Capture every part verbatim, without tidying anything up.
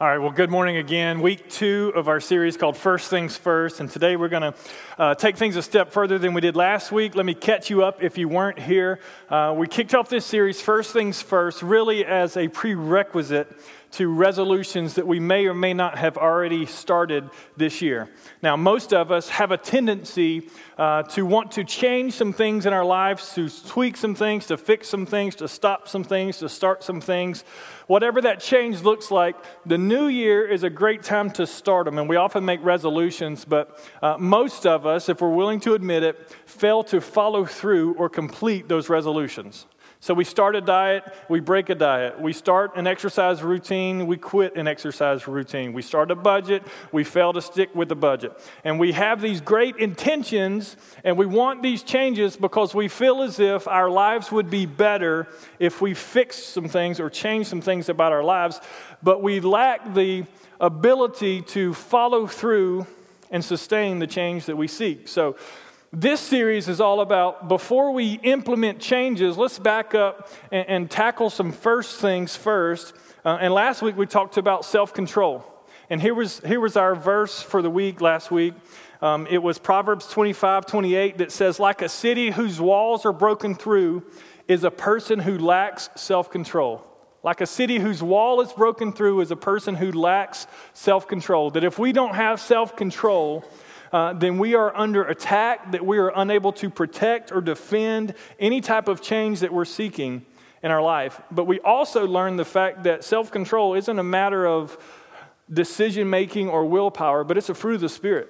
All right, well, good morning again. Week two of our series called First Things First, and today we're going to uh, take things a step further than we did last week. Let me catch you up if you weren't here. Uh, we kicked off this series, First Things First, really as a prerequisite to resolutions that we may or may not have already started this year. Now, most of us have a tendency uh, to want to change some things in our lives, to tweak some things, to fix some things, to stop some things, to start some things. Whatever that change looks like, the new year is a great time to start them, and we often make resolutions, but uh, most of us, if we're willing to admit it, fail to follow through or complete those resolutions. So we start a diet, we break a diet. We start an exercise routine, we quit an exercise routine. We start a budget, we fail to stick with the budget. And we have these great intentions, and we want these changes because we feel as if our lives would be better if we fixed some things or changed some things about our lives, but we lack the ability to follow through and sustain the change that we seek. So this series is all about, before we implement changes, let's back up and, and tackle some first things first. Uh, and last week we talked about self-control. And here was here was our verse for the week last week. Um, it was Proverbs twenty-five twenty-eight that says, "Like a city whose walls are broken through is a person who lacks self-control." Like a city whose wall is broken through is a person who lacks self-control. That if we don't have self-control, Uh, then we are under attack, that we are unable to protect or defend any type of change that we're seeking in our life. But we also learn the fact that self-control isn't a matter of decision-making or willpower, but it's a fruit of the Spirit.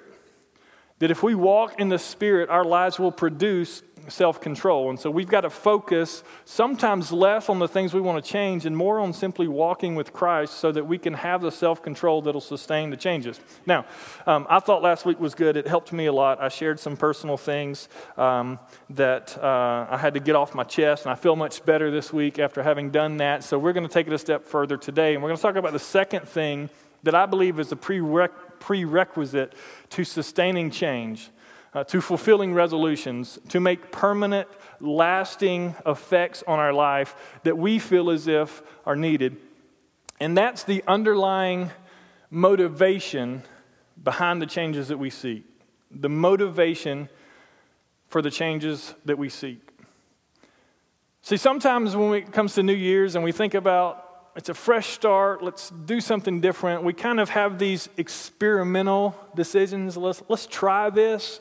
That if we walk in the Spirit, our lives will produce self-control. And so we've got to focus sometimes less on the things we want to change and more on simply walking with Christ so that we can have the self-control that'll sustain the changes. Now, um, I thought last week was good. It helped me a lot. I shared some personal things um, that uh, I had to get off my chest, and I feel much better this week after having done that. So we're going to take it a step further today, and we're going to talk about the second thing that I believe is the prereq- prerequisite to sustaining change. Uh, to fulfilling resolutions, to make permanent, lasting effects on our life that we feel as if are needed. And that's the underlying motivation behind the changes that we seek. The motivation for the changes that we seek. See, sometimes when it comes to New Year's and we think about, it's a fresh start, let's do something different, we kind of have these experimental decisions. Let's, let's try this.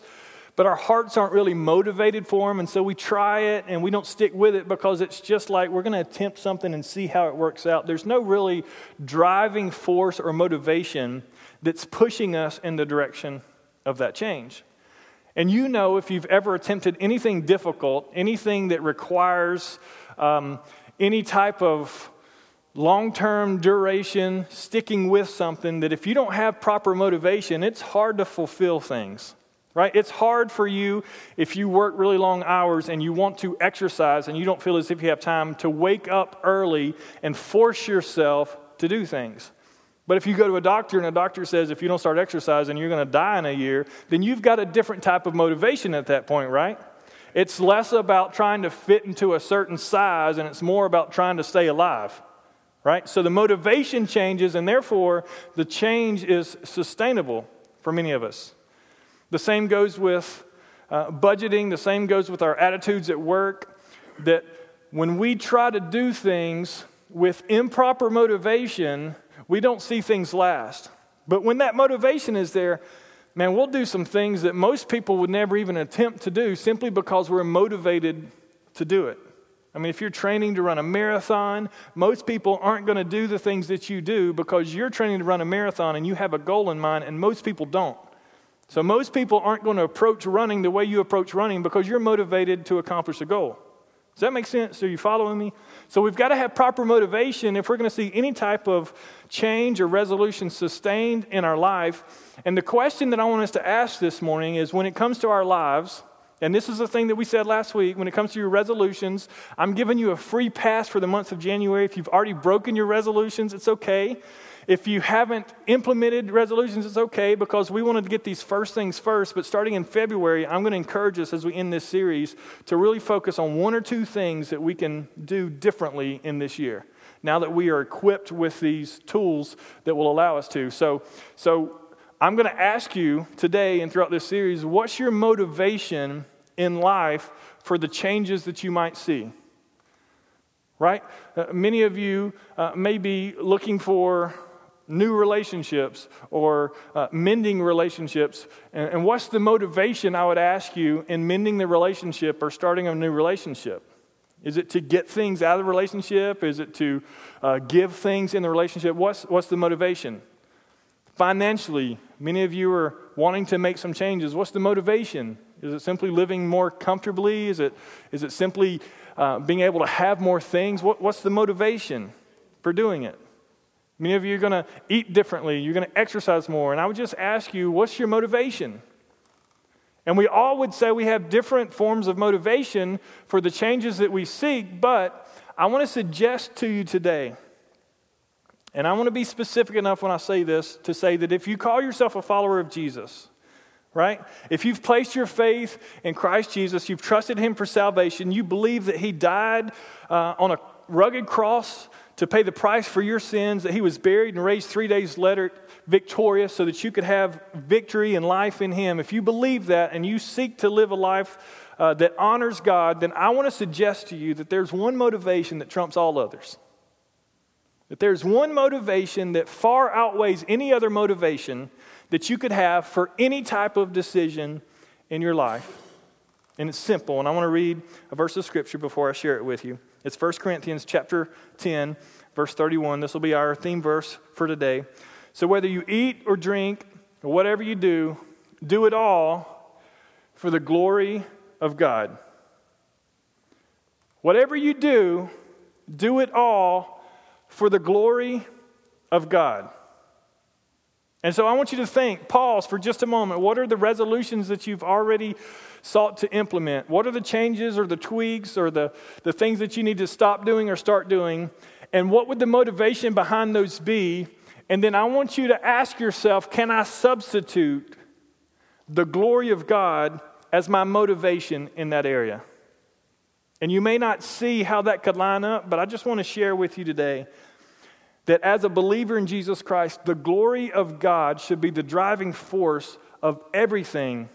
But our hearts aren't really motivated for them, and so we try it, and we don't stick with it because it's just like we're going to attempt something and see how it works out. There's no really driving force or motivation that's pushing us in the direction of that change. And you know, if you've ever attempted anything difficult, anything that requires um, any type of long-term duration, sticking with something, that if you don't have proper motivation, it's hard to fulfill things. Right? It's hard for you if you work really long hours and you want to exercise and you don't feel as if you have time to wake up early and force yourself to do things. But if you go to a doctor and a doctor says if you don't start exercising, you're going to die in a year, then you've got a different type of motivation at that point, right? It's less about trying to fit into a certain size and it's more about trying to stay alive. Right? So the motivation changes and therefore the change is sustainable for many of us. The same goes with uh, budgeting. The same goes with our attitudes at work. That when we try to do things with improper motivation, we don't see things last. But when that motivation is there, man, we'll do some things that most people would never even attempt to do simply because we're motivated to do it. I mean, if you're training to run a marathon, most people aren't going to do the things that you do because you're training to run a marathon and you have a goal in mind, and most people don't. So most people aren't going to approach running the way you approach running because you're motivated to accomplish a goal. Does that make sense? Are you following me? So we've got to have proper motivation if we're going to see any type of change or resolution sustained in our life. And the question that I want us to ask this morning is, when it comes to our lives, and this is the thing that we said last week, when it comes to your resolutions, I'm giving you a free pass for the month of January. If you've already broken your resolutions, it's okay. If you haven't implemented resolutions, it's okay, because we wanted to get these first things first. But starting in February, I'm going to encourage us as we end this series to really focus on one or two things that we can do differently in this year. now that we are equipped with these tools that will allow us to. So, so I'm going to ask you today and throughout this series, what's your motivation in life for the changes that you might see? Right? Uh, many of you uh, may be looking for new relationships or uh, mending relationships. And, and what's the motivation, I would ask you, in mending the relationship or starting a new relationship? Is it to get things out of the relationship? Is it to uh, give things in the relationship? What's, what's the motivation? Financially, many of you are wanting to make some changes. What's the motivation? Is it simply living more comfortably? Is it is it simply uh, being able to have more things? What, what's the motivation for doing it? Many of you are going to eat differently. You're going to exercise more. And I would just ask you, what's your motivation? And we all would say we have different forms of motivation for the changes that we seek, but I want to suggest to you today, and I want to be specific enough when I say this, to say that if you call yourself a follower of Jesus, right? If you've placed your faith in Christ Jesus, you've trusted Him for salvation, you believe that He died uh, on a rugged cross to pay the price for your sins, that He was buried and raised three days later victorious so that you could have victory and life in Him. If you believe that and you seek to live a life uh, that honors God, then I want to suggest to you that there's one motivation that trumps all others. That there's one motivation that far outweighs any other motivation that you could have for any type of decision in your life. And it's simple, and I want to read a verse of Scripture before I share it with you. It's First Corinthians chapter ten, verse thirty-one. This will be our theme verse for today. So whether you eat or drink or whatever you do, do it all for the glory of God. Whatever you do, do it all for the glory of God. And so I want you to think, pause for just a moment. What are the resolutions that you've already sought to implement? What are the changes or the tweaks or the, the things that you need to stop doing or start doing? And what would the motivation behind those be? And then I want you to ask yourself, can I substitute the glory of God as my motivation in that area? And you may not see how that could line up, but I just want to share with you today that as a believer in Jesus Christ, the glory of God should be the driving force of everything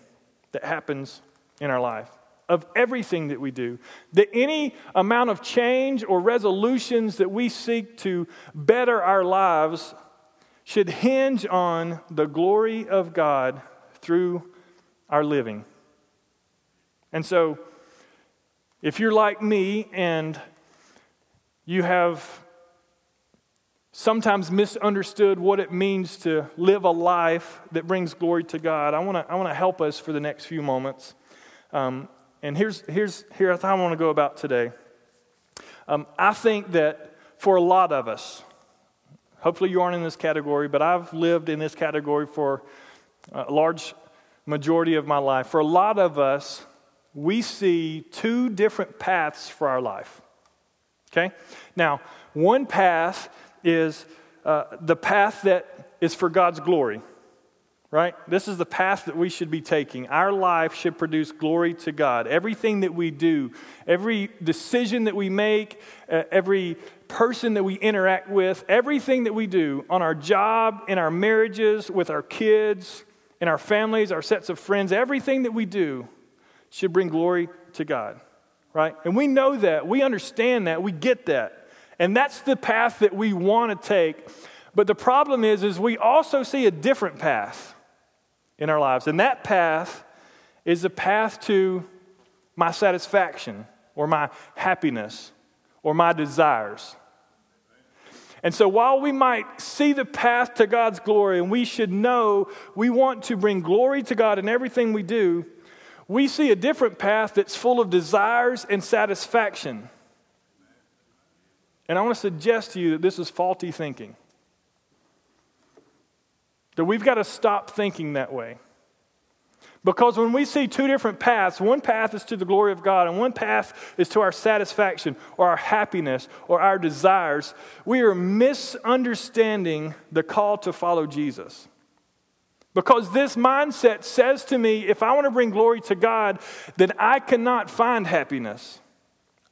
that happens in our life, of everything that we do. That any amount of change or resolutions that we seek to better our lives should hinge on the glory of God through our living. And so, if you're like me and you have sometimes misunderstood what it means to live a life that brings glory to God, I want to I want to help us for the next few moments. Um, and here's here's here's how I want to go about today. Um, I think that for a lot of us, hopefully you aren't in this category, but I've lived in this category for a large majority of my life. For a lot of us, we see two different paths for our life. Okay? Now, one path is uh, the path that is for God's glory, right? This is the path that we should be taking. Our life should produce glory to God. Everything that we do, every decision that we make, uh, every person that we interact with, everything that we do on our job, in our marriages, with our kids, in our families, our sets of friends, everything that we do should bring glory to God, right? And we know that. We understand that. We get that. And that's the path that we want to take. But the problem is, is we also see a different path in our lives. And that path is the path to my satisfaction or my happiness or my desires. And so while we might see the path to God's glory and we should know we want to bring glory to God in everything we do, we see a different path that's full of desires and satisfaction. And I want to suggest to you that this is faulty thinking. That we've got to stop thinking that way. Because when we see two different paths, one path is to the glory of God, and one path is to our satisfaction or our happiness or our desires, we are misunderstanding the call to follow Jesus. Because this mindset says to me, if I want to bring glory to God, then I cannot find happiness.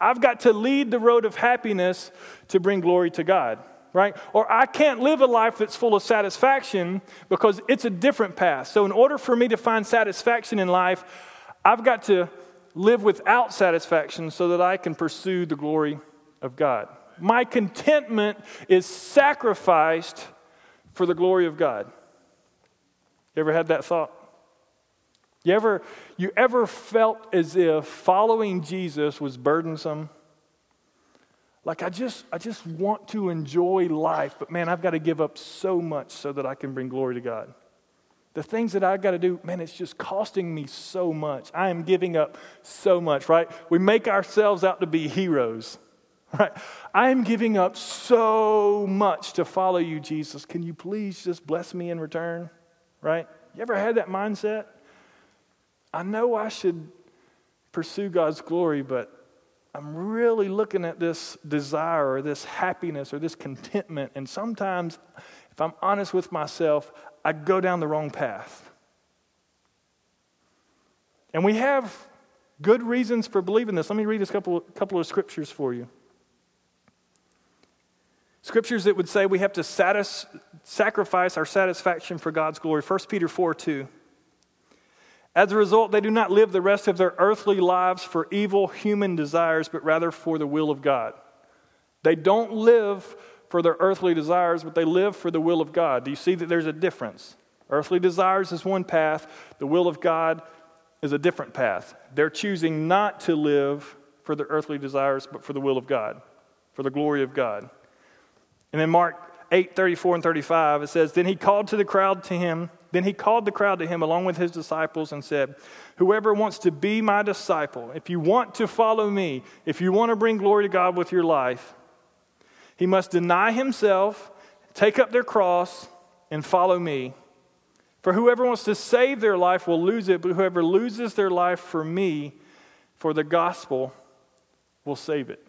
I've got to lead the road of happiness to bring glory to God, right? Or I can't live a life that's full of satisfaction because it's a different path. So in order for me to find satisfaction in life, I've got to live without satisfaction so that I can pursue the glory of God. My contentment is sacrificed for the glory of God. You ever had that thought? You ever, you ever felt as if following Jesus was burdensome? Like, I just, I just want to enjoy life, but man, I've got to give up so much so that I can bring glory to God. The things that I've got to do, man, it's just costing me so much. I am giving up so much, right? We make ourselves out to be heroes, right? I am giving up so much to follow you, Jesus. Can you please just bless me in return, right? You ever had that mindset? I know I should pursue God's glory, but I'm really looking at this desire or this happiness or this contentment. And sometimes, if I'm honest with myself, I go down the wrong path. And we have good reasons for believing this. Let me read a couple, couple of scriptures for you. Scriptures that would say we have to satis- sacrifice our satisfaction for God's glory. First Peter four two. As a result, they do not live the rest of their earthly lives for evil human desires, but rather for the will of God. They don't live for their earthly desires, but they live for the will of God. Do you see that there's a difference? Earthly desires is one path. The will of God is a different path. They're choosing not to live for their earthly desires, but for the will of God, for the glory of God. And then Mark eight, thirty-four and thirty-five, it says, Then he called to the crowd to him, Then he called the crowd to him along with his disciples and said, Whoever wants to be my disciple, if you want to follow me, if you want to bring glory to God with your life, he must deny himself, take up their cross, and follow me. For whoever wants to save their life will lose it, but whoever loses their life for me, for the gospel, will save it.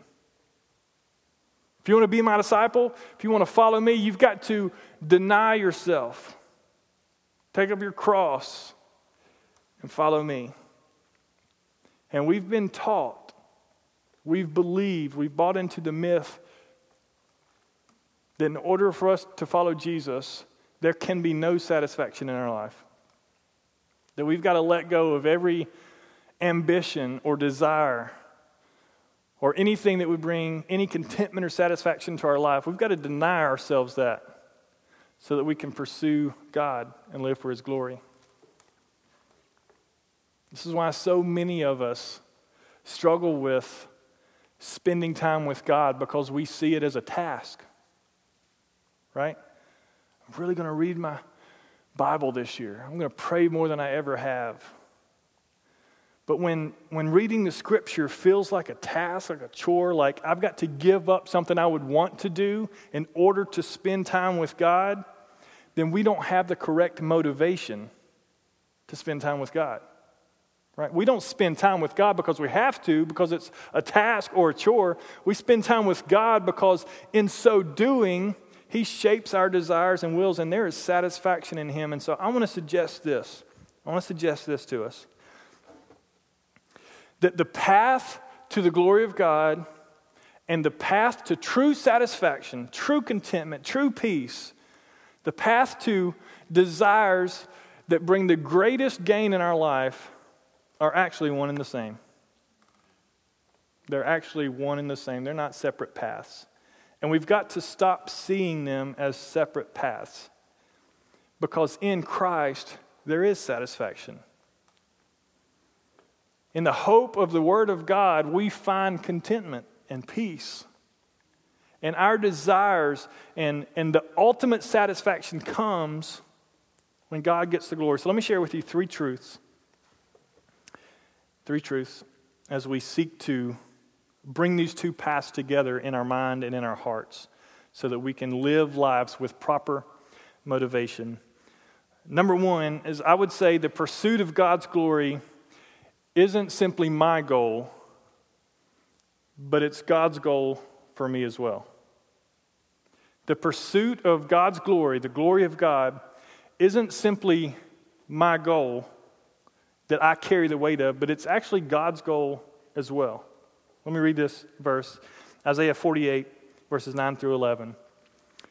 If you want to be my disciple, if you want to follow me, you've got to deny yourself. Take up your cross and follow me. And we've been taught, we've believed, we've bought into the myth that in order for us to follow Jesus, there can be no satisfaction in our life. That we've got to let go of every ambition or desire or anything that would bring any contentment or satisfaction to our life. We've got to deny ourselves that, so that we can pursue God and live for his glory. This is why so many of us struggle with spending time with God, because we see it as a task, right? I'm really going to read my Bible this year. I'm going to pray more than I ever have. But when, when reading the scripture feels like a task, like a chore, like I've got to give up something I would want to do in order to spend time with God, then we don't have the correct motivation to spend time with God, right? We don't spend time with God because we have to, because it's a task or a chore. We spend time with God because in so doing, he shapes our desires and wills, and there is satisfaction in him. And so I want to suggest this. I want to suggest this to us. That the path to the glory of God and the path to true satisfaction, true contentment, true peace, the path to desires that bring the greatest gain in our life are actually one and the same. They're actually one and the same. They're not separate paths. And we've got to stop seeing them as separate paths, because in Christ there is satisfaction. In the hope of the Word of God, we find contentment and peace. And our desires and, and the ultimate satisfaction comes when God gets the glory. So let me share with you three truths. Three truths as we seek to bring these two paths together in our mind and in our hearts so that we can live lives with proper motivation. Number one is, I would say, the pursuit of God's glory isn't simply my goal, but it's God's goal for me as well. The pursuit of God's glory, the glory of God, isn't simply my goal that I carry the weight of, but it's actually God's goal as well. Let me read this verse, Isaiah forty-eight, verses nine through eleven.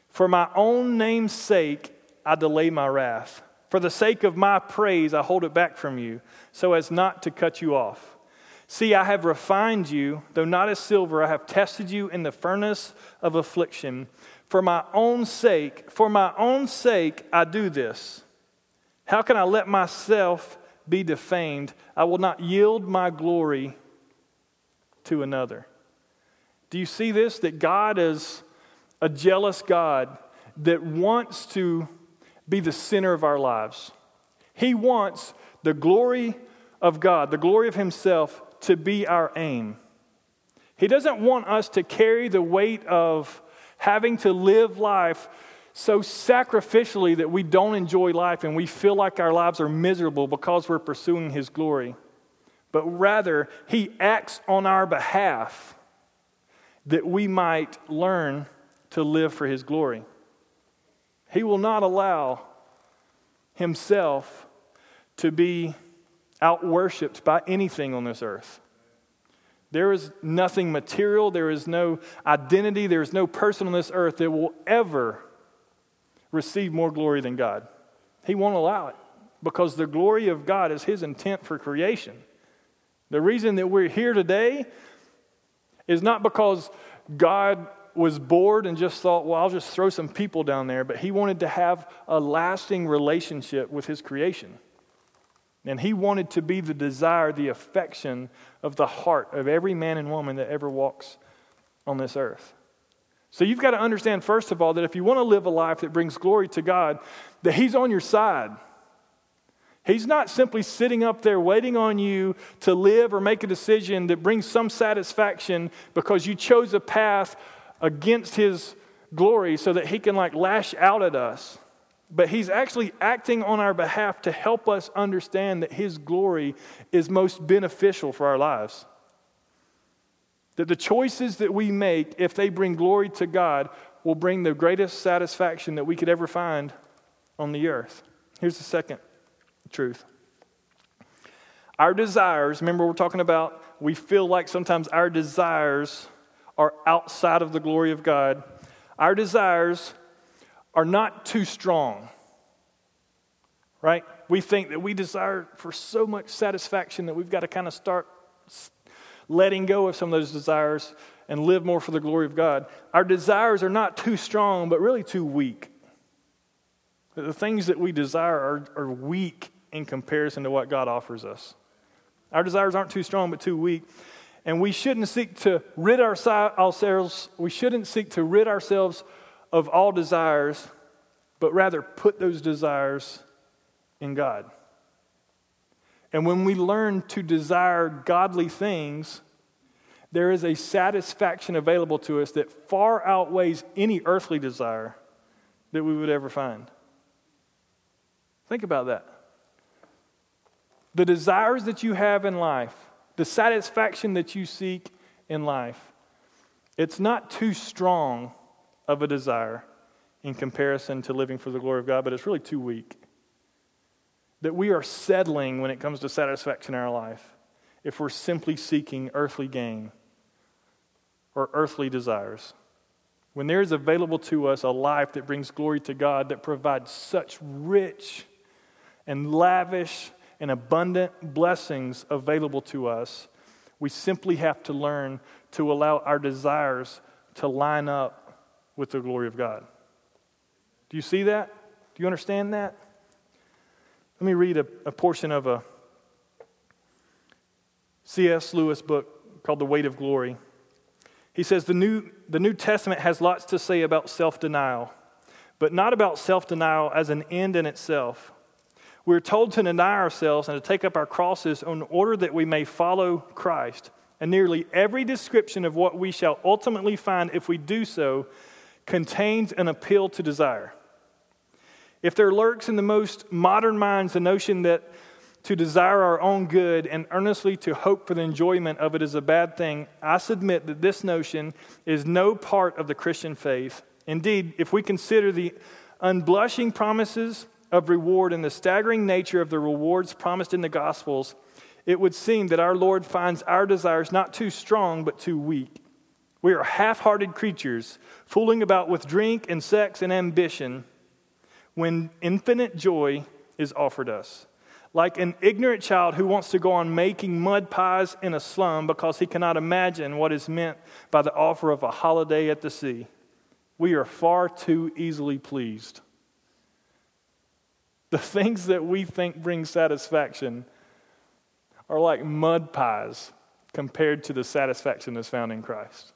For my own name's sake, I delay my wrath. For the sake of my praise, I hold it back from you, so as not to cut you off. See, I have refined you, though not as silver. I have tested you in the furnace of affliction. For my own sake, for my own sake, I do this. How can I let myself be defamed? I will not yield my glory to another. Do you see this? That God is a jealous God that wants to be the center of our lives. He wants the glory of God, the glory of Himself, to be our aim. He doesn't want us to carry the weight of having to live life so sacrificially that we don't enjoy life and we feel like our lives are miserable because we're pursuing His glory. But rather, He acts on our behalf that we might learn to live for His glory. He will not allow Himself to be out-worshipped by anything on this earth. There is nothing material, there is no identity, there is no person on this earth that will ever receive more glory than God. He won't allow it because the glory of God is His intent for creation. The reason that we're here today is not because God was bored and just thought, well, I'll just throw some people down there, but He wanted to have a lasting relationship with His creation. And He wanted to be the desire, the affection of the heart of every man and woman that ever walks on this earth. So you've got to understand, first of all, that if you want to live a life that brings glory to God, that He's on your side. He's not simply sitting up there waiting on you to live or make a decision that brings some satisfaction because you chose a path against His glory so that He can like lash out at us. But He's actually acting on our behalf to help us understand that His glory is most beneficial for our lives. That the choices that we make, if they bring glory to God, will bring the greatest satisfaction that we could ever find on the earth. Here's the second truth. Our desires, remember we're talking about, we feel like sometimes our desires are outside of the glory of God. Our desires are not too strong, right? We think that we desire for so much satisfaction that we've got to kind of start letting go of some of those desires and live more for the glory of God. Our desires are not too strong, but really too weak. The things that we desire are, are weak in comparison to what God offers us. Our desires aren't too strong, but too weak. And we shouldn't seek to rid ourselves, we shouldn't seek to rid ourselves of all desires, but rather put those desires in God. And when we learn to desire godly things, there is a satisfaction available to us that far outweighs any earthly desire that we would ever find. Think about that. The desires that you have in life, the satisfaction that you seek in life, it's not too strong of a desire in comparison to living for the glory of God, but it's really too weak. That we are settling when it comes to satisfaction in our life if we're simply seeking earthly gain or earthly desires. When there is available to us a life that brings glory to God, that provides such rich and lavish and abundant blessings available to us, we simply have to learn to allow our desires to line up with the glory of God. Do you see that? Do you understand that? Let me read a, a portion of a C S Lewis book called The Weight of Glory. He says, the New, the New Testament has lots to say about self-denial, but not about self-denial as an end in itself. We're told to deny ourselves and to take up our crosses in order that we may follow Christ. And nearly every description of what we shall ultimately find if we do so contains an appeal to desire. If there lurks in the most modern minds the notion that to desire our own good and earnestly to hope for the enjoyment of it is a bad thing, I submit that this notion is no part of the Christian faith. Indeed, if we consider the unblushing promises of reward and the staggering nature of the rewards promised in the Gospels, it would seem that our Lord finds our desires not too strong but too weak. We are half-hearted creatures, fooling about with drink and sex and ambition when infinite joy is offered us. Like an ignorant child who wants to go on making mud pies in a slum because he cannot imagine what is meant by the offer of a holiday at the sea. We are far too easily pleased. The things that we think bring satisfaction are like mud pies compared to the satisfaction that's found in Christ.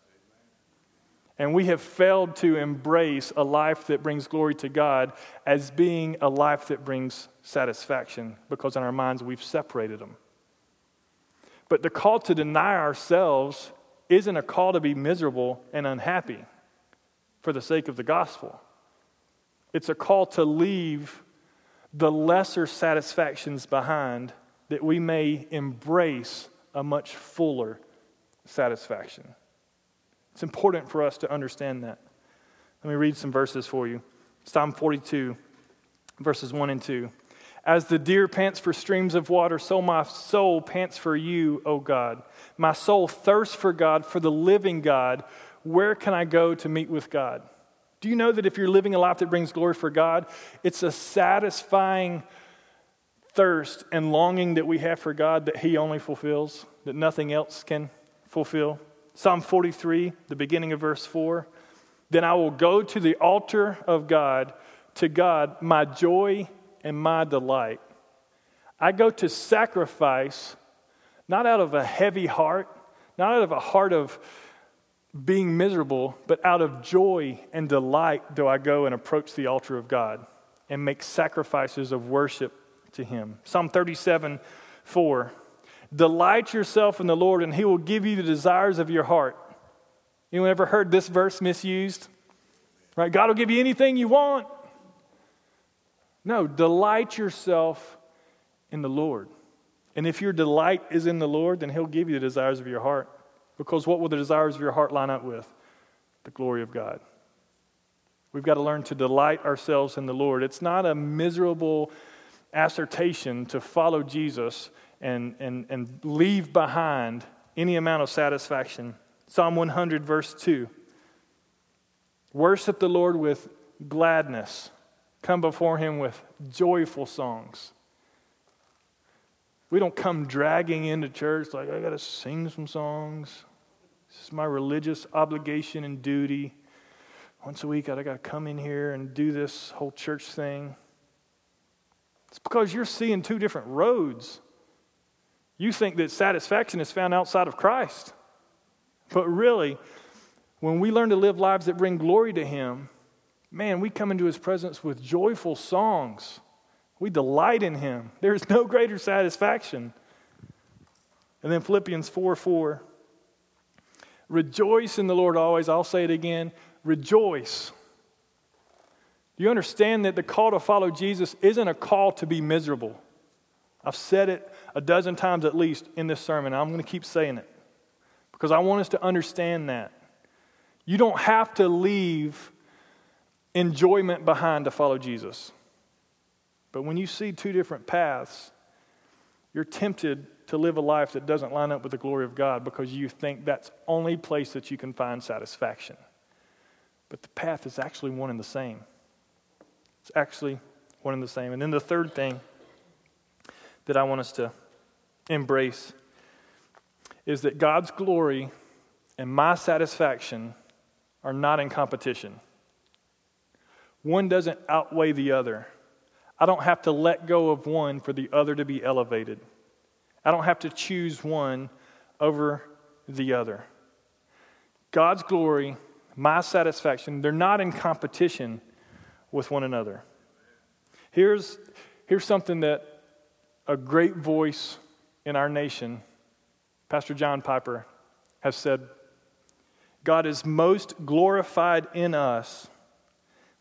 And we have failed to embrace a life that brings glory to God as being a life that brings satisfaction, because in our minds we've separated them. But the call to deny ourselves isn't a call to be miserable and unhappy for the sake of the gospel. It's a call to leave the lesser satisfactions behind that we may embrace a much fuller satisfaction. It's important for us to understand that. Let me read some verses for you. Psalm forty-two, verses one and two. As the deer pants for streams of water, so my soul pants for you, O God. My soul thirsts for God, for the living God. Where can I go to meet with God? Do you know that if you're living a life that brings glory for God, it's a satisfying thirst and longing that we have for God that He only fulfills, that nothing else can fulfill? Psalm forty-three, the beginning of verse four. Then I will go to the altar of God, to God, my joy and my delight. I go to sacrifice, not out of a heavy heart, not out of a heart of being miserable, but out of joy and delight do I go and approach the altar of God and make sacrifices of worship to Him. Psalm thirty-seven, four. Delight yourself in the Lord, and He will give you the desires of your heart. Anyone ever heard this verse misused? Right? God will give you anything you want. No, delight yourself in the Lord. And if your delight is in the Lord, then He'll give you the desires of your heart. Because what will the desires of your heart line up with? The glory of God. We've got to learn to delight ourselves in the Lord. It's not a miserable assertion to follow Jesus and, and, and leave behind any amount of satisfaction. Psalm one hundred, verse two. Worship the Lord with gladness. Come before Him with joyful songs. We don't come dragging into church like, I got to sing some songs. This is my religious obligation and duty. Once a week, I got to come in here and do this whole church thing. It's because you're seeing two different roads. You think that satisfaction is found outside of Christ. But really, when we learn to live lives that bring glory to Him, man, we come into His presence with joyful songs. We delight in Him. There is no greater satisfaction. And then Philippians four four. Rejoice in the Lord always. I'll say it again. Rejoice. Do you understand that the call to follow Jesus isn't a call to be miserable? I've said it a dozen times at least in this sermon. I'm going to keep saying it because I want us to understand that. You don't have to leave enjoyment behind to follow Jesus. But when you see two different paths, you're tempted to live a life that doesn't line up with the glory of God because you think that's the only place that you can find satisfaction. But the path is actually one and the same. It's actually one and the same. And then the third thing that I want us to embrace is that God's glory and my satisfaction are not in competition. One doesn't outweigh the other. I don't have to let go of one for the other to be elevated. I don't have to choose one over the other. God's glory, my satisfaction, they're not in competition with one another. Here's, here's something that a great voice in our nation, Pastor John Piper, has said, God is most glorified in us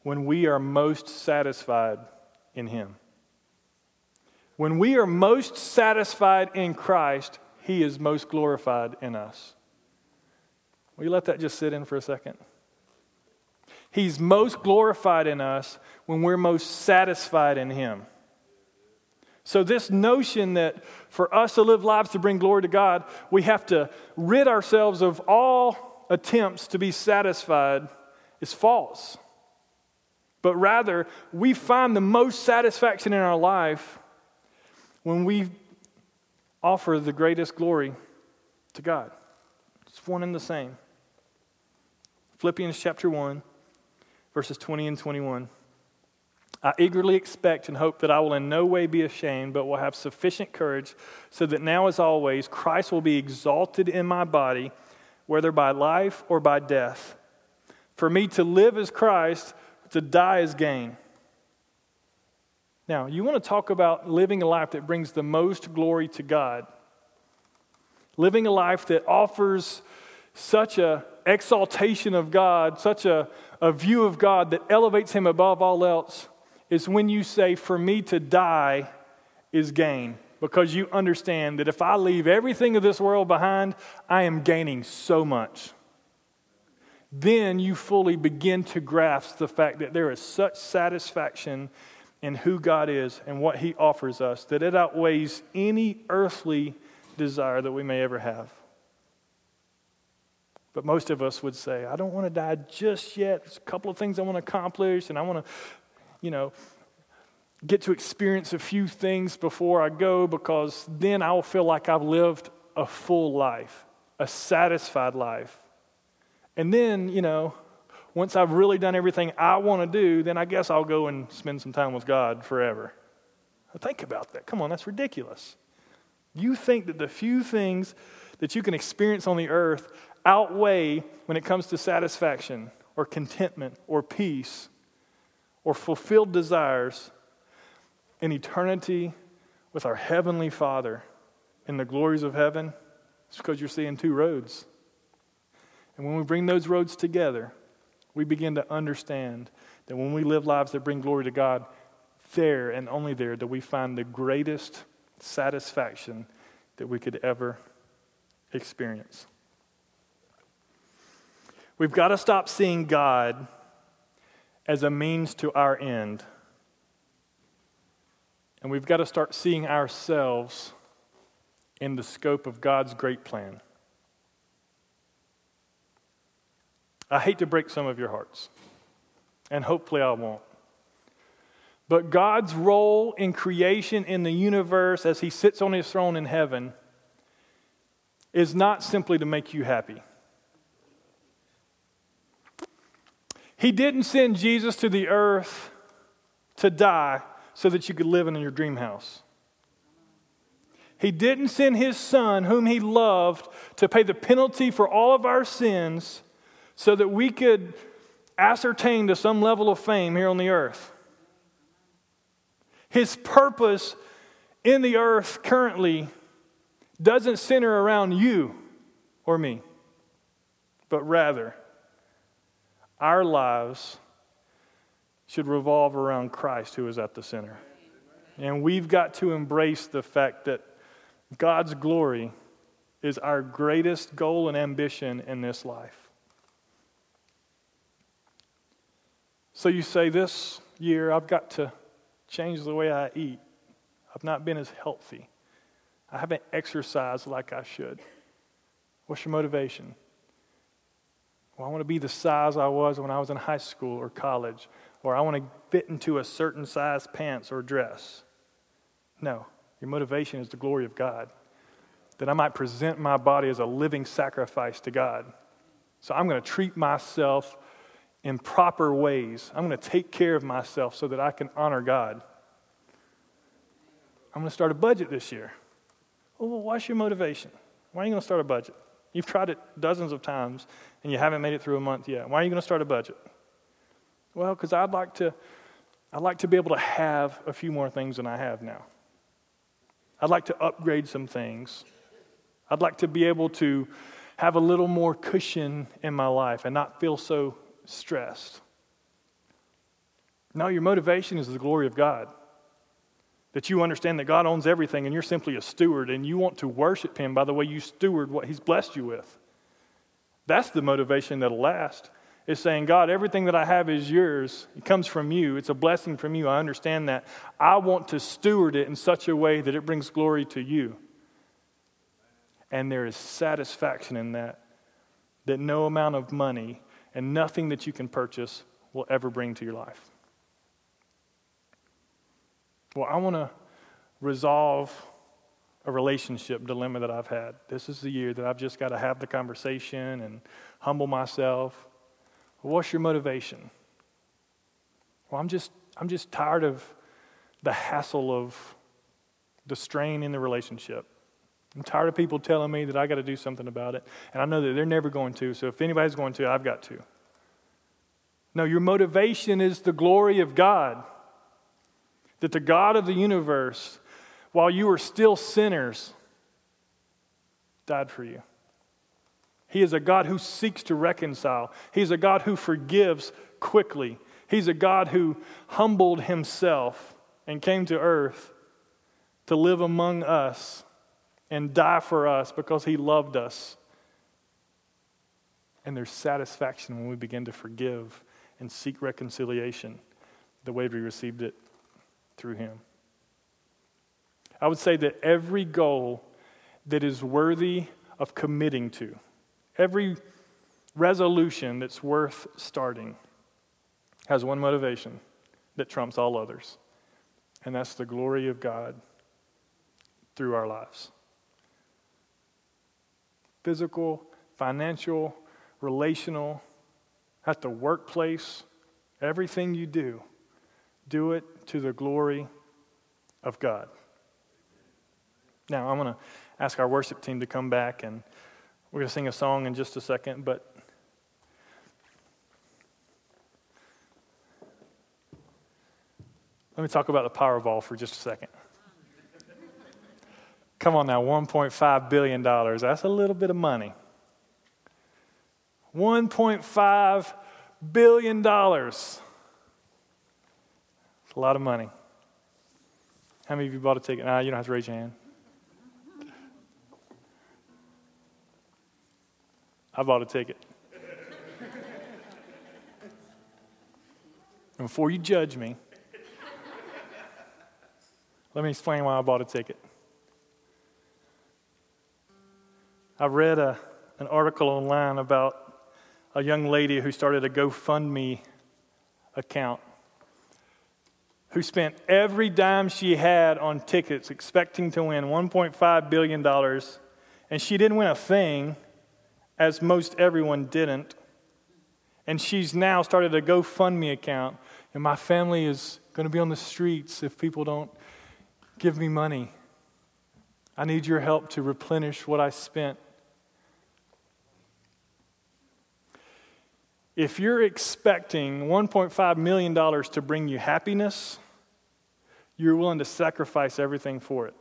when we are most satisfied in Him. When we are most satisfied in Christ, He is most glorified in us. Will you let that just sit in for a second? He's most glorified in us when we're most satisfied in Him. So this notion that for us to live lives to bring glory to God, we have to rid ourselves of all attempts to be satisfied is false. But rather, we find the most satisfaction in our life when we offer the greatest glory to God. It's one and the same. Philippians chapter one, verses twenty and twenty-one. I eagerly expect and hope that I will in no way be ashamed, but will have sufficient courage so that now as always, Christ will be exalted in my body, whether by life or by death. For me to live is Christ, to die is gain. Now, you want to talk about living a life that brings the most glory to God. Living a life that offers such a exaltation of God, such a, a view of God that elevates him above all else, is when you say, for me to die is gain. Because you understand that if I leave everything of this world behind, I am gaining so much. Then you fully begin to grasp the fact that there is such satisfaction in who God is and what he offers us, that it outweighs any earthly desire that we may ever have. But most of us would say, I don't want to die just yet. There's a couple of things I want to accomplish, and I want to, you know, get to experience a few things before I go, because then I'll feel like I've lived a full life, a satisfied life. And then, you know, once I've really done everything I want to do, then I guess I'll go and spend some time with God forever. Think about that. Come on, that's ridiculous. You think that the few things that you can experience on the earth outweigh when it comes to satisfaction or contentment or peace or fulfilled desires in eternity with our Heavenly Father in the glories of heaven? It's because you're seeing two roads. And when we bring those roads together, we begin to understand that when we live lives that bring glory to God, there and only there do we find the greatest satisfaction that we could ever experience. We've got to stop seeing God as a means to our end. And we've got to start seeing ourselves in the scope of God's great plan. I hate to break some of your hearts, and hopefully I won't. But God's role in creation in the universe as he sits on his throne in heaven is not simply to make you happy. He didn't send Jesus to the earth to die so that you could live in your dream house. He didn't send his son, whom he loved, to pay the penalty for all of our sins so that we could ascertain to some level of fame here on the earth. His purpose in the earth currently doesn't center around you or me, but rather, our lives should revolve around Christ, who is at the center. And we've got to embrace the fact that God's glory is our greatest goal and ambition in this life. So you say, this year I've got to change the way I eat. I've not been as healthy. I haven't exercised like I should. What's your motivation? Well, I want to be the size I was when I was in high school or college, or I want to fit into a certain size pants or dress. No, your motivation is the glory of God, that I might present my body as a living sacrifice to God. So I'm going to treat myself in proper ways. I'm going to take care of myself so that I can honor God. I'm going to start a budget this year. Oh, well, what's your motivation? Why are you going to start a budget? You've tried it dozens of times, and you haven't made it through a month yet. Why are you going to start a budget? Well, because I'd like to I'd like to be able to have a few more things than I have now. I'd like to upgrade some things. I'd like to be able to have a little more cushion in my life and not feel so stressed. No, your motivation is the glory of God. That you understand that God owns everything and you're simply a steward, and you want to worship him by the way you steward what he's blessed you with. That's the motivation that'll last. is saying, God, everything that I have is yours. It comes from you. It's a blessing from you. I understand that. I want to steward it in such a way that it brings glory to you. And there is satisfaction in that, that no amount of money and nothing that you can purchase will ever bring to your life. Well, I want to resolve a relationship dilemma that I've had. This is the year that I've just got to have the conversation and humble myself. Well, what's your motivation? Well, I'm just I'm just tired of the hassle of the strain in the relationship. I'm tired of people telling me that I got to do something about it, and I know that they're never going to, so if anybody's going to, I've got to. No, your motivation is the glory of God, that the God of the universe, while you were still sinners, died for you. He is a God who seeks to reconcile. He's a God who forgives quickly. He's a God who humbled himself and came to earth to live among us and die for us because he loved us. And there's satisfaction when we begin to forgive and seek reconciliation the way we received it through him. I would say that every goal that is worthy of committing to, every resolution that's worth starting, has one motivation that trumps all others, and that's the glory of God through our lives. Physical, financial, relational, at the workplace, everything you do, do it to the glory of God. Now, I'm going to ask our worship team to come back, and we're going to sing a song in just a second, but let me talk about the Powerball for just a second. Come on now, one point five billion dollars. That's a little bit of money. one point five billion dollars. It's a lot of money. How many of you bought a ticket? Nah, you don't have to raise your hand. I bought a ticket. And before you judge me, let me explain why I bought a ticket. I read a, an article online about a young lady who started a GoFundMe account who spent every dime she had on tickets expecting to win one point five billion dollars, and she didn't win a thing, as most everyone didn't. And she's now started a GoFundMe account. And my family is going to be on the streets if people don't give me money. I need your help to replenish what I spent. If you're expecting one point five million dollars to bring you happiness, you're willing to sacrifice everything for it.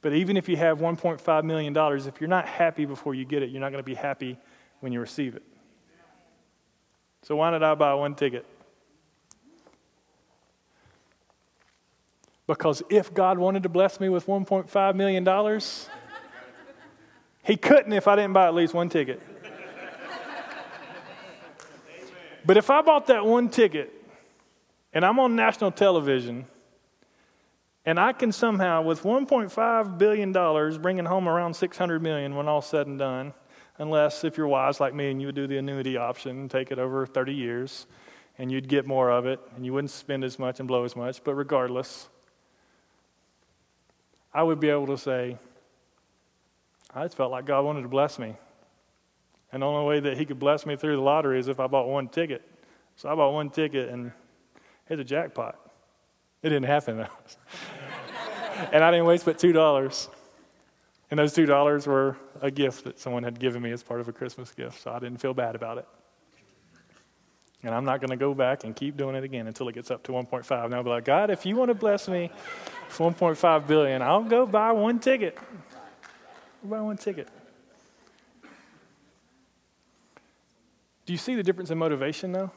But even if you have one point five million dollars, if you're not happy before you get it, you're not going to be happy when you receive it. So why did I buy one ticket? Because if God wanted to bless me with one point five million dollars, he couldn't if I didn't buy at least one ticket. But if I bought that one ticket, and I'm on national television, and I can somehow, with one point five billion dollars, bringing home around six hundred million dollars when all said and done, unless if you're wise like me and you would do the annuity option and take it over thirty years, and you'd get more of it, and you wouldn't spend as much and blow as much, but regardless, I would be able to say, I just felt like God wanted to bless me. And the only way that he could bless me through the lottery is if I bought one ticket. So I bought one ticket, and hit a jackpot. It didn't happen, though. And I didn't waste but two dollars. And those two dollars were a gift that someone had given me as part of a Christmas gift, so I didn't feel bad about it. And I'm not going to go back and keep doing it again until it gets up to one point five. And I'll be like, God, if you want to bless me with one point five billion dollars, I'll go buy one ticket. I'll buy one ticket. Do you see the difference in motivation, though?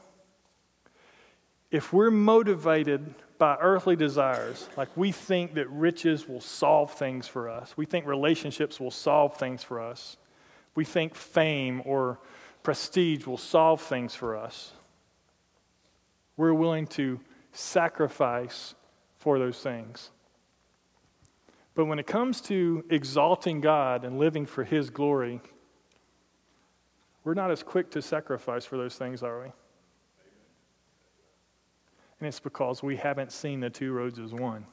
If we're motivated by earthly desires, like we think that riches will solve things for us, we think relationships will solve things for us, we think fame or prestige will solve things for us, we're willing to sacrifice for those things. But when it comes to exalting God and living for His glory, we're not as quick to sacrifice for those things, are we? And it's because we haven't seen the two roads as one.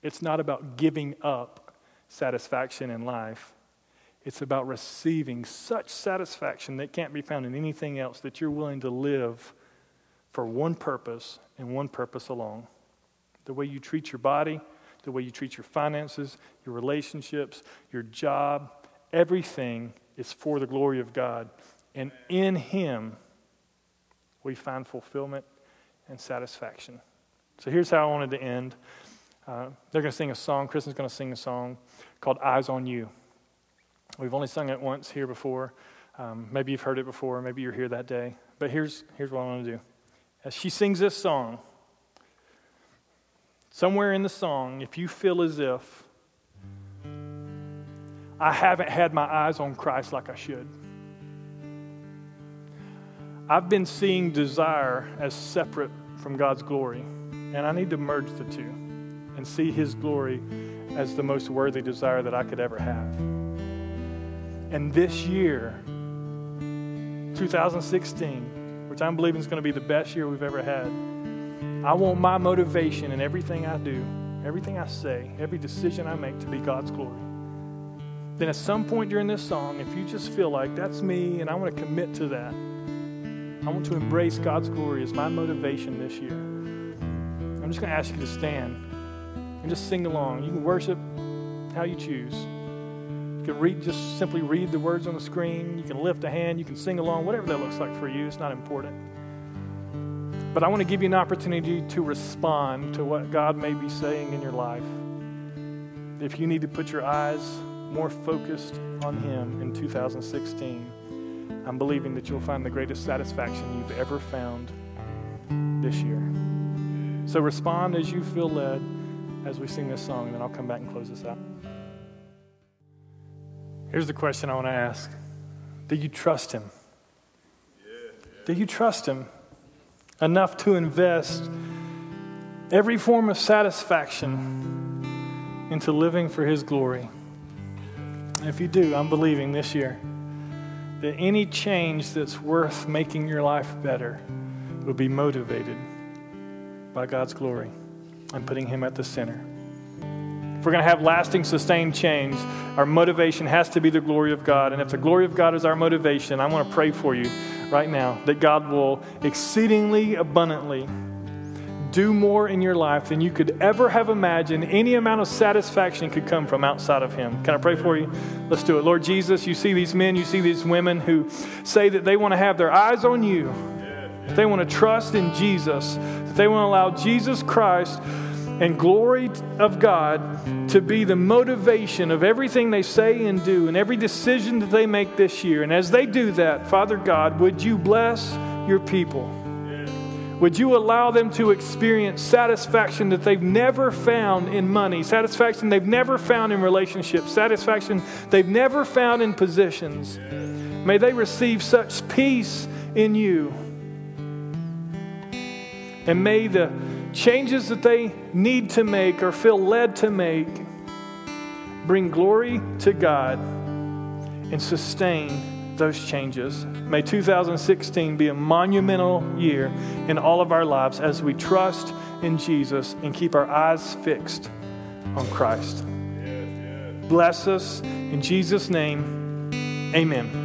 It's not about giving up satisfaction in life. It's about receiving such satisfaction that can't be found in anything else, that you're willing to live for one purpose and one purpose alone. The way you treat your body, the way you treat your finances, your relationships, your job, everything is for the glory of God. And in Him, we find fulfillment and satisfaction. So here's how I wanted to end. Uh, they're going to sing a song. Kristen's going to sing a song called Eyes on You. We've only sung it once here before. Um, maybe you've heard it before. Maybe you're here that day. But here's, here's what I want to do. As she sings this song, somewhere in the song, if you feel as if I haven't had my eyes on Christ like I should, I've been seeing desire as separate from God's glory, and I need to merge the two and see His glory as the most worthy desire that I could ever have. And this year, two thousand sixteen, which I'm believing is going to be the best year we've ever had, I want my motivation in everything I do, everything I say, every decision I make to be God's glory. Then at some point during this song, if you just feel like that's me and I want to commit to that, I want to embrace God's glory as my motivation this year, I'm just going to ask you to stand and just sing along. You can worship how you choose. You can read, just simply read the words on the screen. You can lift a hand. You can sing along, whatever that looks like for you. It's not important. But I want to give you an opportunity to respond to what God may be saying in your life. If you need to put your eyes more focused on Him in two thousand sixteen, I'm believing that you'll find the greatest satisfaction you've ever found this year. So respond as you feel led as we sing this song, and then I'll come back and close this out. Here's the question I want to ask. Do you trust Him? Do you trust Him enough to invest every form of satisfaction into living for His glory? And if you do, I'm believing this year that any change that's worth making your life better will be motivated by God's glory and putting Him at the center. If we're going to have lasting, sustained change, our motivation has to be the glory of God. And if the glory of God is our motivation, I want to pray for you right now that God will exceedingly abundantly do more in your life than you could ever have imagined. Any amount of satisfaction could come from outside of Him. Can I pray for you? Let's do it. Lord Jesus, you see these men, you see these women who say that they want to have their eyes on you, that they want to trust in Jesus, that they want to allow Jesus Christ and glory of God to be the motivation of everything they say and do and every decision that they make this year. And as they do that, Father God, would you bless your people? Would you allow them to experience satisfaction that they've never found in money, satisfaction they've never found in relationships, satisfaction they've never found in positions. May they receive such peace in you. And may the changes that they need to make or feel led to make bring glory to God and sustain those changes. May two thousand sixteen be a monumental year in all of our lives as we trust in Jesus and keep our eyes fixed on Christ. Bless us in Jesus' name. Amen.